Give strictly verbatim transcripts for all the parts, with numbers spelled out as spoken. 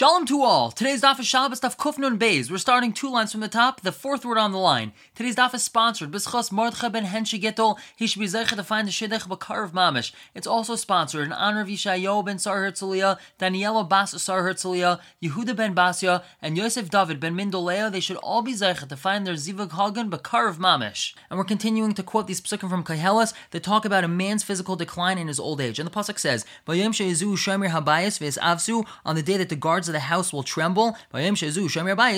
Shalom to all. Today's daf is Shabbos daf Kufnon Bayis. We're starting two lines from the top, the fourth word on the line. Today's daf is sponsored Beschos Mardechav ben Henshi Getol. He should be zeicha to find the shidduch b'karev mamish. It's also sponsored in honor of Yishayo ben Sarher Tzulia, Daniello Basa Sarher Tzulia, Yehuda ben Basia, and Yosef David ben Mindolea. They should all be zeicha to find their zivug hagen b'karev mamish. And we're continuing to quote these psukim from Kehilas that talk about a man's physical decline in his old age. And the pasuk says, "Vayom she'izu shomer habayis ve'es avsu." On the day that the guard of the house will tremble. This is talking about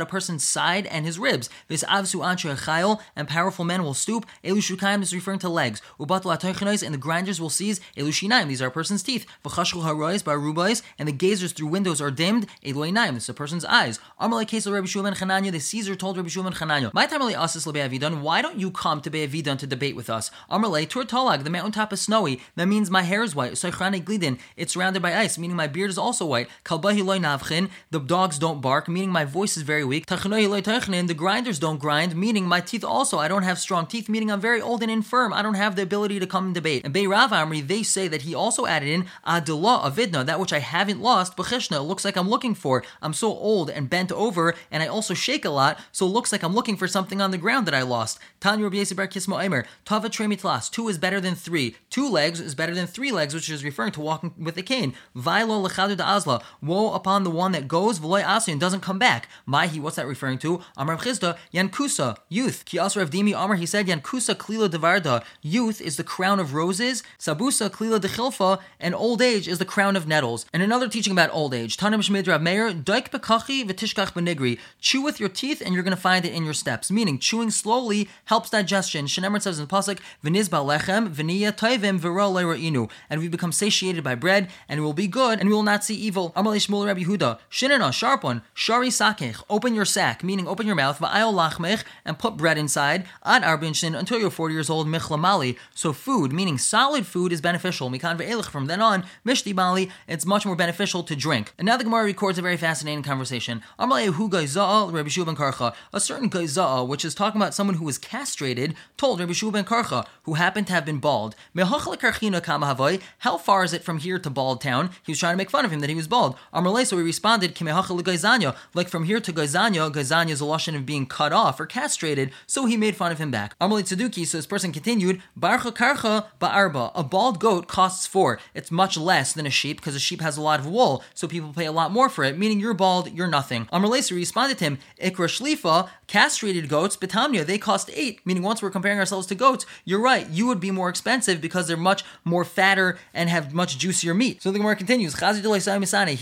a person's side and his ribs. This and powerful men will stoop. This is referring to legs. And the grinders will seize. These are a person's teeth. And the gazers through windows are dimmed. This is a person's eyes. Amalai rebellar of Shaman Chalafta. The Caesar told Rabbi Shuman Chananya, "My time really asked this Rebbe Elazar, why don't you come to Beis Avidan to debate with us?" Amalai, Tortalag, the mountaintop is snowy. That means my hair is white. It's surrounded by ice, meaning my beard is also white. The dogs don't bark, meaning my voice is very weak. The grinders don't grind, meaning my teeth also. I don't have strong teeth, meaning I'm very old and infirm. I don't have the ability to come and debate. And Bei Rav Amri, they say that he also added in Adela Avidna, that which I haven't lost. Bechishna, it looks like I'm looking for. I'm so old and bent over, and I also shake a lot, so it looks like I'm looking for something on the ground that I lost. Tanya Rabbi Yisrael bar Kismo Eimer, Tava Tremitlas, two is better than three. Two legs is better than three legs, which is referring to walking with a cane. Vailo woe upon the one that goes v'loy asin, doesn't come back. Maihi, what's that referring to? Amar Chizda yan kusa, youth. Ki asar avdimi Amar, he said yan kusa klila devarda, youth is the crown of roses. Sabusa klila dechilfa, and old age is the crown of nettles. And another teaching about old age. Tanim Shmidra meyer Dike bekachi v'tishkach benigri. Chew with your teeth, and you're going to find it in your steps. Meaning, chewing slowly helps digestion. Shneimer says in pasuk v'nizba lechem v'niya toivim v'ro le'roinu, and we become satiated by bread, and we will be good, and we will not see evil. Amalei Shmuel Rabbi Huda, Shinana, sharp one, Shari Sakech, open your sack, meaning open your mouth, Va'ayol Lachmech, and put bread inside, Ad Arbin Shin, until you're forty years old, Michlamali. So food, meaning solid food, is beneficial. Mikan Ve'elich, from then on, Mishti Bali, it's much more beneficial to drink. And now the Gemara records a very fascinating conversation. Amalei Hu Gaiza'a, Rebbi Shuvan Karcha, a certain Gaiza'a, which is talking about someone who was castrated, told Rebbi Shuvan Karcha, who happened to have been bald, Mehachla Karchina Kama Havoi, how far is it from here to Bald Town? He was trying to make fun of him that he was bald. Amalei, so he responded, like from here to Gazanya, Gazanya is a lotion of being cut off or castrated, so he made fun of him back. Amalei Tzeduki, so this person continued, Barcha Karcha Ba'arba, a bald goat costs four. It's much less than a sheep, because a sheep has a lot of wool, so people pay a lot more for it, meaning you're bald, you're nothing. Amalei, so he responded to him, Ikra Shlifa, castrated goats, Betamnia, they cost eight, meaning once we're comparing ourselves to goats, you're right, you would be more expensive because they're much more fatter and have much juicier meat. So the Gemara continues, he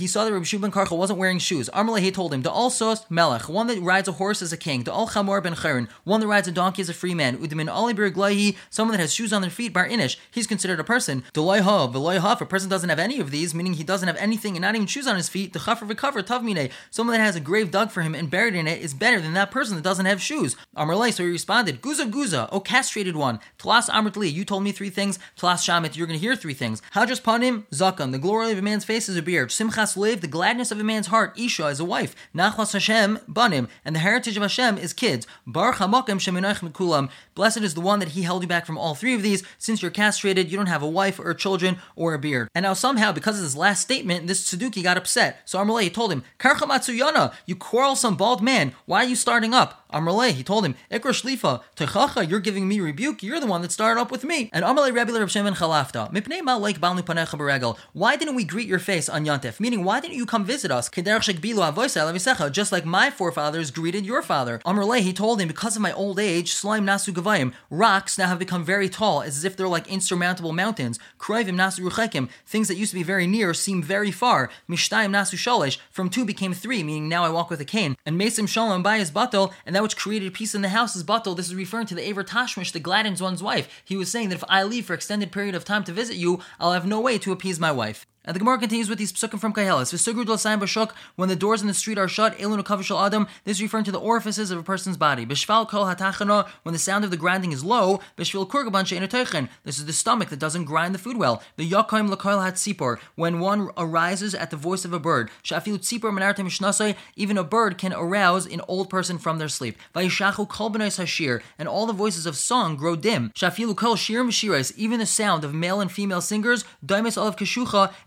saw that Rebbi Shuvan Karcha wasn't wearing shoes. Amalei, he told him, Da'al sos melech, one that rides a horse is a king. Da'al chamor ben chayrin, one that rides a donkey is a free man. Udmin ali b'reglahi, someone that has shoes on their feet, bar inish, he's considered a person. D'loi ha, v'loi ha, if a person doesn't have any of these, meaning he doesn't have anything and not even shoes on his feet, d'chafer v'kaver tavmine, someone that has a grave dug for him and buried in it is better than that person that doesn't have shoes. Amalei, so he responded, Guza guza, O castrated one, Tlas amrit li, you told me three things, Tlas shamet, you're going to hear three things. Hajras panim, zakon, the glory of a man's face is a beard. Simchas liv, the gladness of a man's heart. Isha is a wife. Nachlas Hashem banim, and the heritage of Hashem is kids. Baruch hamakom sheminoich mikulam, blessed is the one that he held you back from all three of these. Since you're castrated, you don't have a wife or children or a beard. And now somehow, because of this last statement, this Tzeduki got upset. So Amalei, he told him, Karcha matsuyana, you quarrelsome bald man, why are you starting up? Amalei, he told him, Ikra shlifa, techacha, you're giving me rebuke. You're the one that started up with me. And Amalei rebellar of Shaman Chalafta, mipnei ma leik balnu panecha beregel, why didn't we greet your face on Yantif? Meaning, why didn't you come visit us? Just like my forefathers greeted your father. Amalei, he told him, because of my old age, Slaim nasu gavayim, rocks now have become very tall, as if they're like insurmountable mountains. Kroivim nasu ruchekim, things that used to be very near seem very far. Mishtayim nasu shalish, from two became three, meaning now I walk with a cane. And mesim shalom bayis batel, and that which created peace in the house is batel. This is referring to the Aver Tashmish, that gladdens one's wife. He was saying that if I leave for extended period of time to visit you, I'll have no way to appease my wife. And the Gemara continues with these psukim from Kehilas. When the doors in the street are shut, adam, this is referring to the orifices of a person's body. When the sound of the grinding is low, this is the stomach that doesn't grind the food well. When one arises at the voice of a bird, even a bird can arouse an old person from their sleep. And all the voices of song grow dim. Even the sound of male and female singers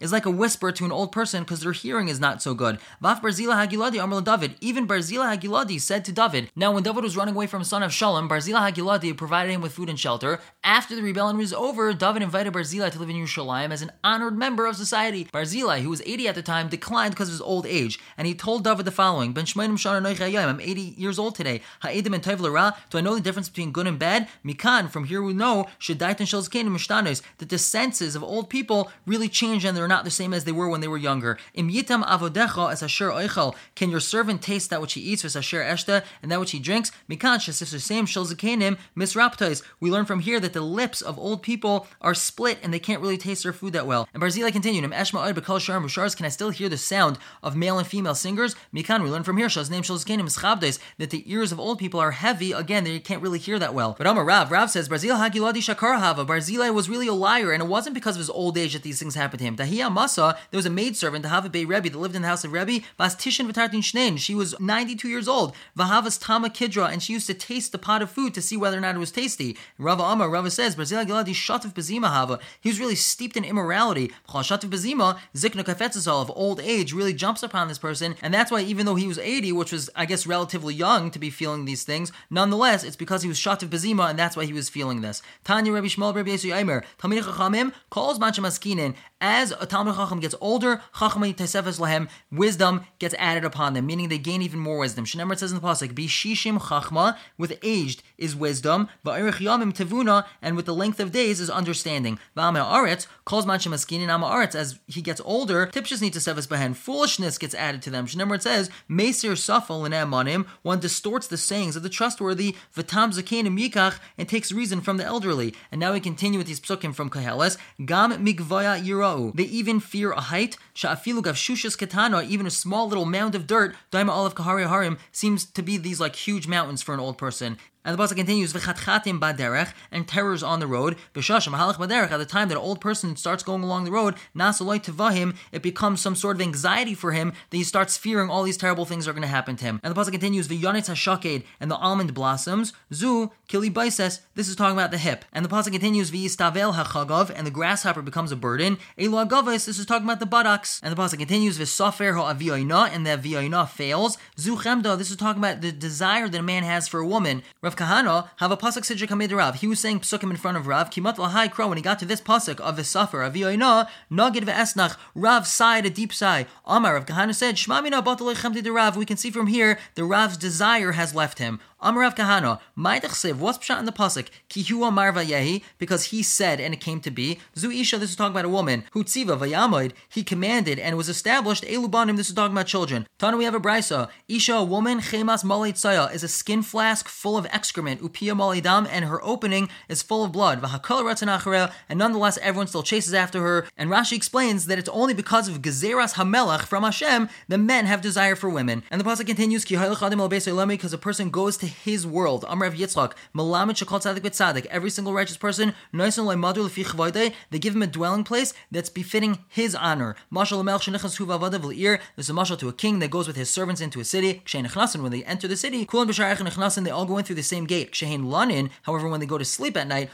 is like a whisper to an old person because their hearing is not so good. Vaf Barzilai HaGiladi Amar LaDavid. Even Barzilai HaGiladi said to David. Now when David was running away from son of Shalom, Barzilai HaGiladi provided him with food and shelter. After the rebellion was over, David invited Barzilai to live in Yerushalayim as an honored member of society. Barzilai, who was eighty at the time, declined because of his old age, and he told David the following: Ben Shmeinim Shana Noichayim, I'm eighty years old today. Ha'edim and Toiv LaRa. Do I know the difference between good and bad? Mikan, from here we know Shadait and Shalzkein Mishtanos, that the senses of old people really change and they're not the same as they were when they were younger. Im Yitam Avodecha as Asher Oichal. Can your servant taste that which he eats with Asher Eshta and that which he drinks? Mikan Shasifser Same Shalzkeinim Misraptais. We learn from here that the lips of old people are split and they can't really taste their food that well. And Barzilai continued, can I still hear the sound of male and female singers? Mikan, we learn from here that the ears of old people are heavy, again, they can't really hear that well. But Amar Rav, Rav says, Barzilai HaGiladi Shakar Hava. Barzilai was really a liar, and it wasn't because of his old age that these things happened to him. Tahia Masa, there was a maidservant, the Hava Bey Rebbe, that lived in the house of Rebbe, Vas Tishin V'Tartin Shnein, she was ninety-two years old, Vahavas Tama Kidra, and she used to taste the pot of food to see whether or not it was tasty. Rav Amar, Rav says, Barzilai HaGiladi Shatav Bezima Hava. He was really steeped in immorality. Shatav Bezima, Zikna Kafetzazal, of old age really jumps upon this person, and that's why even though he was eighty, which was, I guess, relatively young to be feeling these things, nonetheless, it's because he was Shatav Bezima, and that's why he was feeling this. Tanya Rabbi Shmuel Rebbe Yesu Yaimer, Talmid Chachamim, calls Manchem Askinen. As a Talmid Chacham gets older, Chachmai Tesefes Lahem, wisdom gets added upon them, meaning they gain even more wisdom. Shneimer says in the pasuk, Bishishim Chachma, with aged is wisdom, Va'irich Yamim Tevuna, and with the length of days is understanding. Va'ameh Aretz calls Manchem Askinen Ameh Aretz, as he gets older, Tipshus Nitesefes Behen, foolishness gets added to them. Shneimer says, Mesir Safal and Amanim, one distorts the sayings of the trustworthy, V'tam Zakein Mikach, and takes reason from the elderly. And now we continue with these psukim from Koheles. Gam Migvaya Yirau. They even fear a height. Sha'afilu Gavshushas Ketana, even a small little mound of dirt, Daima Olav Kahari Harim, seems to be these like huge mountains for an old person. And the pasuk continues, V'chatchatim baderech, and terrors on the road. B'shashim halach baderech, at the time that an old person starts going along the road, nasoloi tevahim, it becomes some sort of anxiety for him that he starts fearing all these terrible things are going to happen to him. And the pasuk continues, V'yonetz hashaked, and the almond blossoms. Zu kilibaises, this is talking about the hip. And the pasuk continues, V'yistavel hachagav, and the grasshopper becomes a burden. Elo hagavos, this is talking about the buttocks. And the pasuk continues, V'sofer ha'avioina, and the avioina fails. Zu chemda, this is talking about the desire that a man has for a woman. Rav Kahana have a pasuk sidra kamid Rav. He was saying psukim in front of Rav. Kimat lahai kro. When he got to this pasuk of the suffer of yoyna nagid ve'esnach, Rav sighed a deep sigh. Amar Rav Kahana said, Shmamina batalei chamdi de Rav. We can see from here the Rav's desire has left him. Amar Rav Kahana, ma'idachsev. What's pshat in the pasuk? Kihu amar vayehi, because he said and it came to be. Zu isha. This is talking about a woman. Hutziva vayamoid. He commanded and it was established. Elubanim. This is talking about children. Tana, we have a brisa. Isha, a woman. Chemas malei tsaya, is a skin flask full of excrement, upiya malidam, and her opening is full of blood, and nonetheless everyone still chases after her. And Rashi explains that it's only because of gezeras hamelach from Hashem that men have desire for women. And the pasuk continues, because a person goes to his world. Amar Rav Yitzchak, melamed shekol tzadik b'tzadik, every single righteous person, they give him a dwelling place that's befitting his honor. Mashal l'melch shenichnas hu v'avadav l'ir, there's a mashal to a king that goes with his servants into a city. When they enter the city, they all go in through the same gate. Shehein lanin. However, when they go to sleep at night,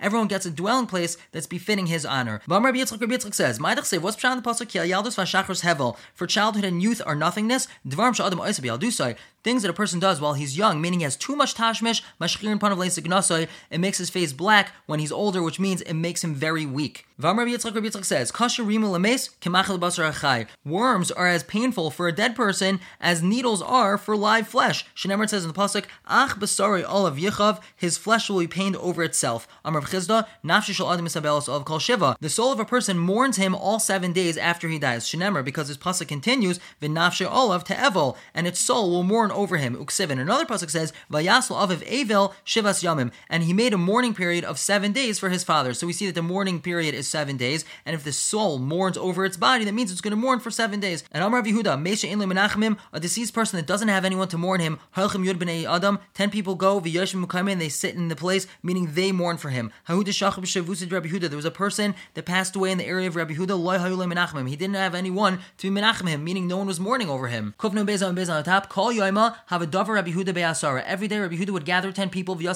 everyone gets a dwelling place that's befitting his honor. Rabbi Yitzchak says, what's pshat in the pasuk? Ki yaldus v'shachros hevel. For childhood and youth are nothingness. Dvarim she'adam oisa b'yaldusai. Things that a person does while he's young, meaning he has too much tashmish, mashchir in panav le'signosai, it makes his face black when he's older, which means it makes him very weak. Vam Rabbi Yitzchak, Rabbi Yitzchak says, kasher rimu l'mes, k'machal basar hachai. Worms are as painful for a dead person as needles are for live flesh. Shneimer says in the pasuk, ach basari olav yichav, his flesh will be pained over itself. Amar Chizda, nafshi shel adam isabelos olav kol shiva. The soul of a person mourns him all seven days after he dies. Shneimer, because his pasuk continues, v'nafshi olav te'evol, and its soul will mourn over him. Uksivin. Another pasuk says, "Vayasl aviv evel shivas yamim," and he made a mourning period of seven days for his father. So we see that the mourning period is seven days, and if the soul mourns over its body, that means it's going to mourn for seven days. And Amar Rav Huda, Meisha ein lo menachemim, a deceased person that doesn't have anyone to mourn him. Halchim yud bnei adam, ten people go v'yoshim mukayim, they sit in the place, meaning they mourn for him. Hahuda shachub shavusid Rabbi Huda. There was a person that passed away in the area of Rabbi Huda. Lo hayu lo menachemim. He didn't have anyone to menachem him, meaning no one was mourning over him. Kufnon Bayis on Bayis on the top. Call yoyma. Every day Rabbi Huda would gather ten people, they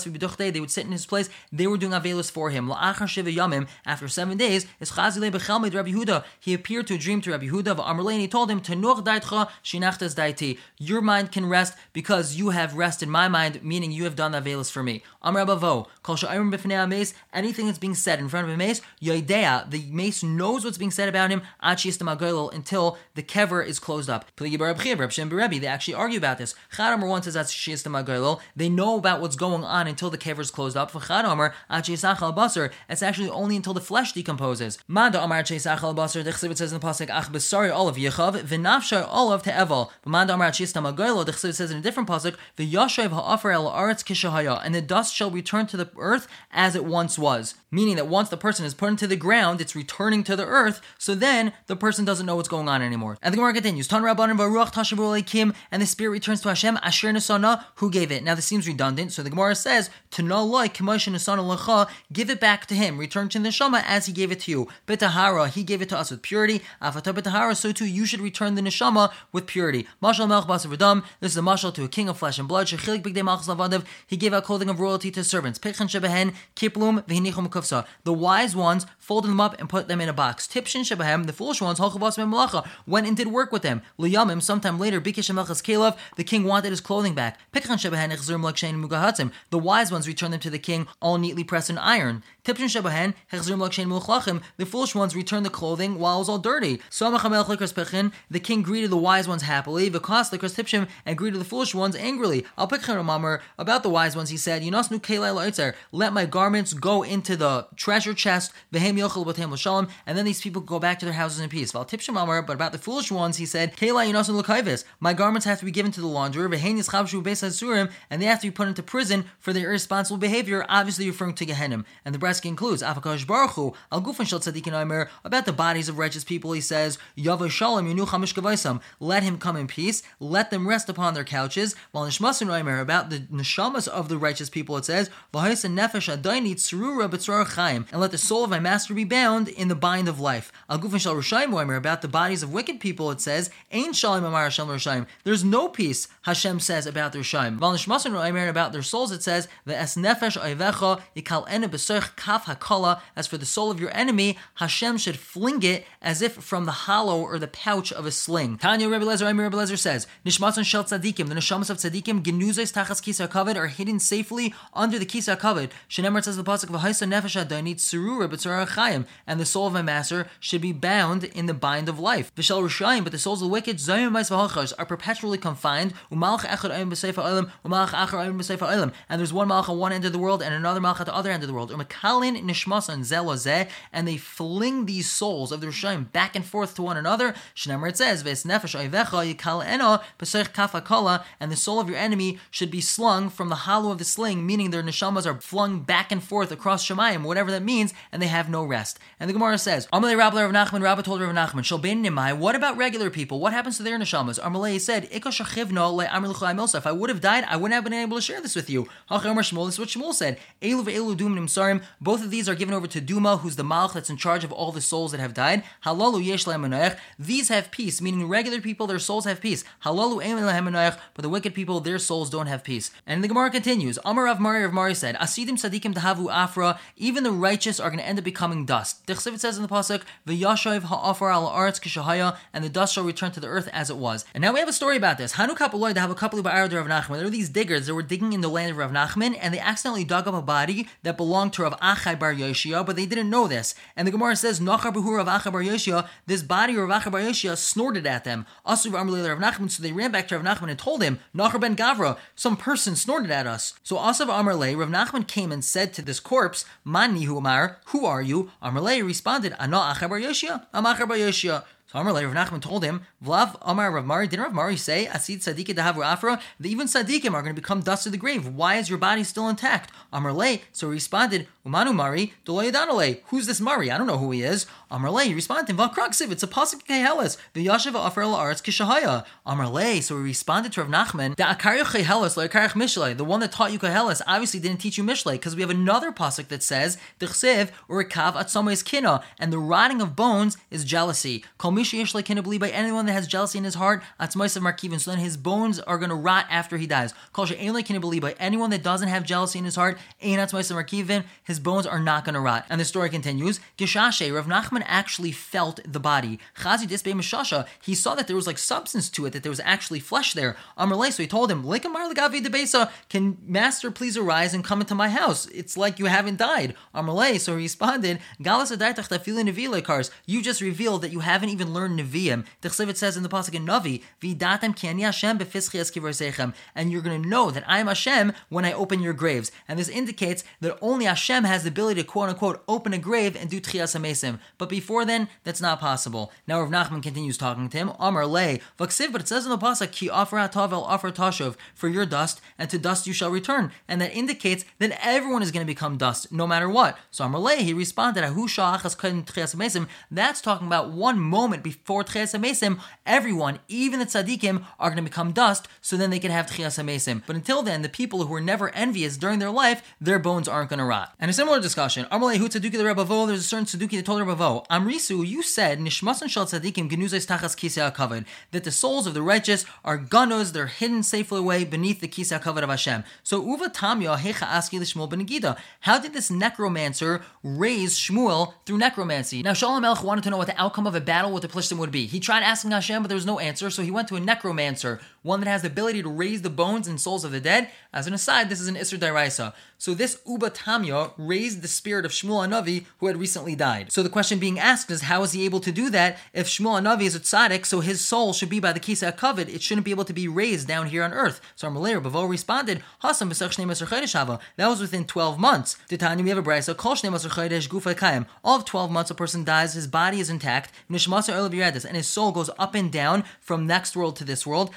would sit in his place, they were doing Avelis for him. After seven days, he appeared to a dream to Rabbi Huda, and he told him, your mind can rest because you have rested my mind, meaning you have done Avelis for me. Anything that's being said in front of a mace, the mace knows what's being said about him until the kever is closed up. They actually argue about this. One says that's they know about what's going on until the kever is closed up. It's actually only until the flesh decomposes. It says in the pasuk, all of Yechav, all of Te'eval. It says in a different pasuk, and the dust shall return to the earth as it once was. Meaning that once the person is put into the ground, it's returning to the earth, so then the person doesn't know what's going on anymore. And the Gemara continues, Tan Rabbanan Varuach Tashavu Leikim, and the spirit returns to Hashem, Asher Nisana, who gave it. Now this seems redundant, so the Gemara says, Tana Loi K'moshe Nisana Lecha, give it back to him, return to the Neshama as he gave it to you. B'tahara, he gave it to us with purity. Afata b'tahara, so too you should return the Neshama with purity. Mashal Melch Basav Adam, this is a mashal to a king of flesh and blood. Shechilik B'gdei Malchus Lavadav, he gave out clothing of royalty to servants. Pechan Shebehen, Kiplum, V'hinichum Kufsa. The wise ones folded them up and put them in a box. Tipshin Shebahem, the foolish ones, went and did work with them. Liyamim, sometime later, Bikish HaMelchus Kalev, the king wanted his clothing back. Pikhan Shebahen, Echzurim Lakshain Mugahatzim, the wise ones returned them to the king, all neatly pressed in iron. Tipshin Shebahen, Echzurim Lakshain Mulchlachim, the foolish ones returned the clothing while it was all dirty. Samachamel Chlikras Pechin, the king greeted the wise ones happily, Vikos Likras Tipshim, and greeted the foolish ones angrily. Al Pikhan Ramamr, about the wise ones, he said, Yunasnu Kalei Laitzer, let my garments go into the treasure chest, Behem Yochel Batem L'Shalom, and then these people go back to their houses in peace. But about the foolish ones, he said, my garments have to be given to the launderer, and they have to be put into prison for their irresponsible behavior, obviously referring to Gehenim. And the brass concludes, about the bodies of righteous people, he says, let him come in peace, let them rest upon their couches. While about the neshamas of the righteous people, it says, and let the soul of my master be bound in the bind of life. About the bodies of wicked people, it says, Ain Shalom Amar Hashem Rishayim. There's no peace, Hashem says, about their Rishayim. Val Nishmasin Roimer, about their souls, it says, Ve'es Nefesh Oivecha Yikal Ene B'Soich Kaf HaKala. As for the soul of your enemy, Hashem should fling it as if from the hollow or the pouch of a sling. Tanya Rebbe Elazar, Rebbe Elazar says, Nishmasin Shel Tzadikim, the Nishamas of Tzadikim, Genuzos Tachas Kisei HaKavad, are hidden safely under the Kisei HaKavad. Shneimer says the pasuk, V'haysa Nefesh Adonit Tzurura B'Tzorah Chaim, and the soul of my master should be bound in the bind of life. V'shel Rishayim, but the souls of the wicked, Zayim Ma'is V'Hachas, are perpetually confined. U'malach Echad Ayim B'Seif Ha'olam, U'malach Achar Ayim B'Seif Ha'olam, and there's one malach at one end of the world and another malach at the other end of the world. U'mekalin Nishmasan Zeh L'Zeh, and they fling these souls of the Rishayim back and forth to one another. Shneimer, it says, V'es Nefesh Oivecha Yikal Eno B'Soich Kaf HaKala, and the soul of your enemy should be slung from the hollow of the sling, meaning their neshamas are flung back and forth across Shemayim, whatever that means, and they have no rest. And the Gemara says, Amalai rebellar of Nachman, Rabbah told Rav Nachman, what about regular people? What happens to their neshamas? Amalei said, if I would have died, I wouldn't have been able to share this with you. This is what Shmuel said. Both of these are given over to Duma, who's the malach that's in charge of all the souls that have died. These have peace, meaning regular people, their souls have peace. But the wicked people, their souls don't have peace. And the Gemara continues. Amar Rav Mari, Rav Mari said, even the righteous are going to end up becoming dust. It says in the pasuk, V'yashov ha'afar al arts kishahaya, and the dust shall return to the earth as it was. And now we have a story about this. Hanu kapuloy to have a couple of Rav Nachman. There were these diggers that were digging in the land of Rav Nachman, and they accidentally dug up a body that belonged to Rav Achai bar Yoshiya, but they didn't know this. And the Gemara says, Nachar b'hu Rav Achai bar Yoshiya, this body of Rav Achai bar Yoshiya snorted at them. Asur v'amrulei Rav Nachman, so they ran back to Rav Nachman and told him, Nachar ben Gavra, some person snorted at us. So Asur v'amrulei, Rav Nachman came and said to this corpse, Mani hu amar, who are you? Amrulei responded, Ana Achai bar Yoshiya, I'm Achai bar Yoshiya. So Amar Rav Nachman told him, Vlav Amar Rav Mari, didn't Rav Mari say, Asid Sadiqe Dahavu Afra, that even Sadiqim are going to become dust of the grave. Why is your body still intact? Amar Lei, so he responded, Umanu Mari, Doloy Adanale, who's this Mari? I don't know who he is. Amar Lei, he responded, Vakraksiv, it's a pasuk Kehilas, the Yashiv Afra La'aretz Kishahaya. Amar Lei, so he responded to Rav Nachman, the Akarich Kehilas, La'akarich Mishlei, the one that taught you Kehilas obviously didn't teach you Mishlei, because we have another pasuk that says, Dechsev, Urikav Atsamais Kina, and the rotting of bones is jealousy. Call by anyone that has jealousy in his heart, so then his bones are going to rot after he dies. By anyone that doesn't have jealousy in his heart, his bones are not going to rot. And the story continues, Gishashe, Rav Nachman actually felt the body. He saw that there was like substance to it, that there was actually flesh there. So he told him, can master please arise and come into my house? It's like you haven't died. So he responded, you just revealed that you haven't even learned Nevi'im. It says in the Pasuk in Navi, and you're going to know that I am Hashem when I open your graves. And this indicates that only Hashem has the ability to quote-unquote open a grave and do T'chiyas HaMesim. But before then, that's not possible. Now Rav Nachman continues talking to him, Amar Lei, Vaksiv, but it says in the Pasuk, Ki Afra Tavel Afra Tashuv, for your dust, and to dust you shall return. And that indicates that everyone is going to become dust, no matter what. So Amar Lei, he responded, Ahu Shah Achas Kain T'chiyas HaMesim, that's talking about one moment before T'chiyas HaMesim, everyone, even the tzaddikim, are going to become dust, so then they can have T'chiyas HaMesim. But until then, the people who are never envious during their life, their bones aren't going to rot. And a similar discussion, Amalai hu tzaduki the Rebavo, there's a certain tzaduki that told Rebavo, Amrisu, you said, Nishmasan shal tzadikim genuzes tachas Kisei HaKavad, that the souls of the righteous are ganuz, they're hidden safely away beneath the Kisei HaKavad of Hashem. So Uva Tamya hecha aski l'Shmuel ben Gida, how did this necromancer raise Shmuel through necromancy? Now Shalom Melech wanted to know what the outcome of a battle with the Plishtim would be. He tried asking Hashem, but there was no answer, so he went to a necromancer, one that has the ability to raise the bones and souls of the dead. As an aside, this is an Isser D'Oraisa. So this Uba Tamya raised the spirit of Shmuel HaNavi, who had recently died. So the question being asked is, how is he able to do that if Shmuel HaNavi is a tzaddik, so his soul should be by the Kisei HaKavad, it shouldn't be able to be raised down here on earth? So Amalei Rebavo responded, that was within twelve months. Titanium, we have a brayso, all of twelve months a person dies, his body is intact, and his soul goes up and down from next world to this world.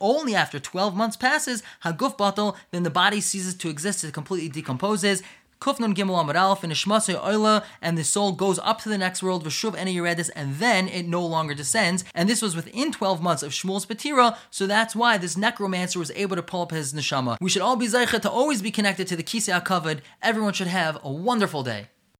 Only after twelve months passes, haguf batal, then the body ceases to exist, it completely decomposes. Kufnon Gimel Amud Aleph, and Ishmasei Oila, and the soul goes up to the next world, Veshub and Yeredis, and then it no longer descends. And this was within twelve months of Shmuel's Petira, so that's why this necromancer was able to pull up his neshama. We should all be Zaycha to always be connected to the Kisei HaKavad. Everyone should have a wonderful day.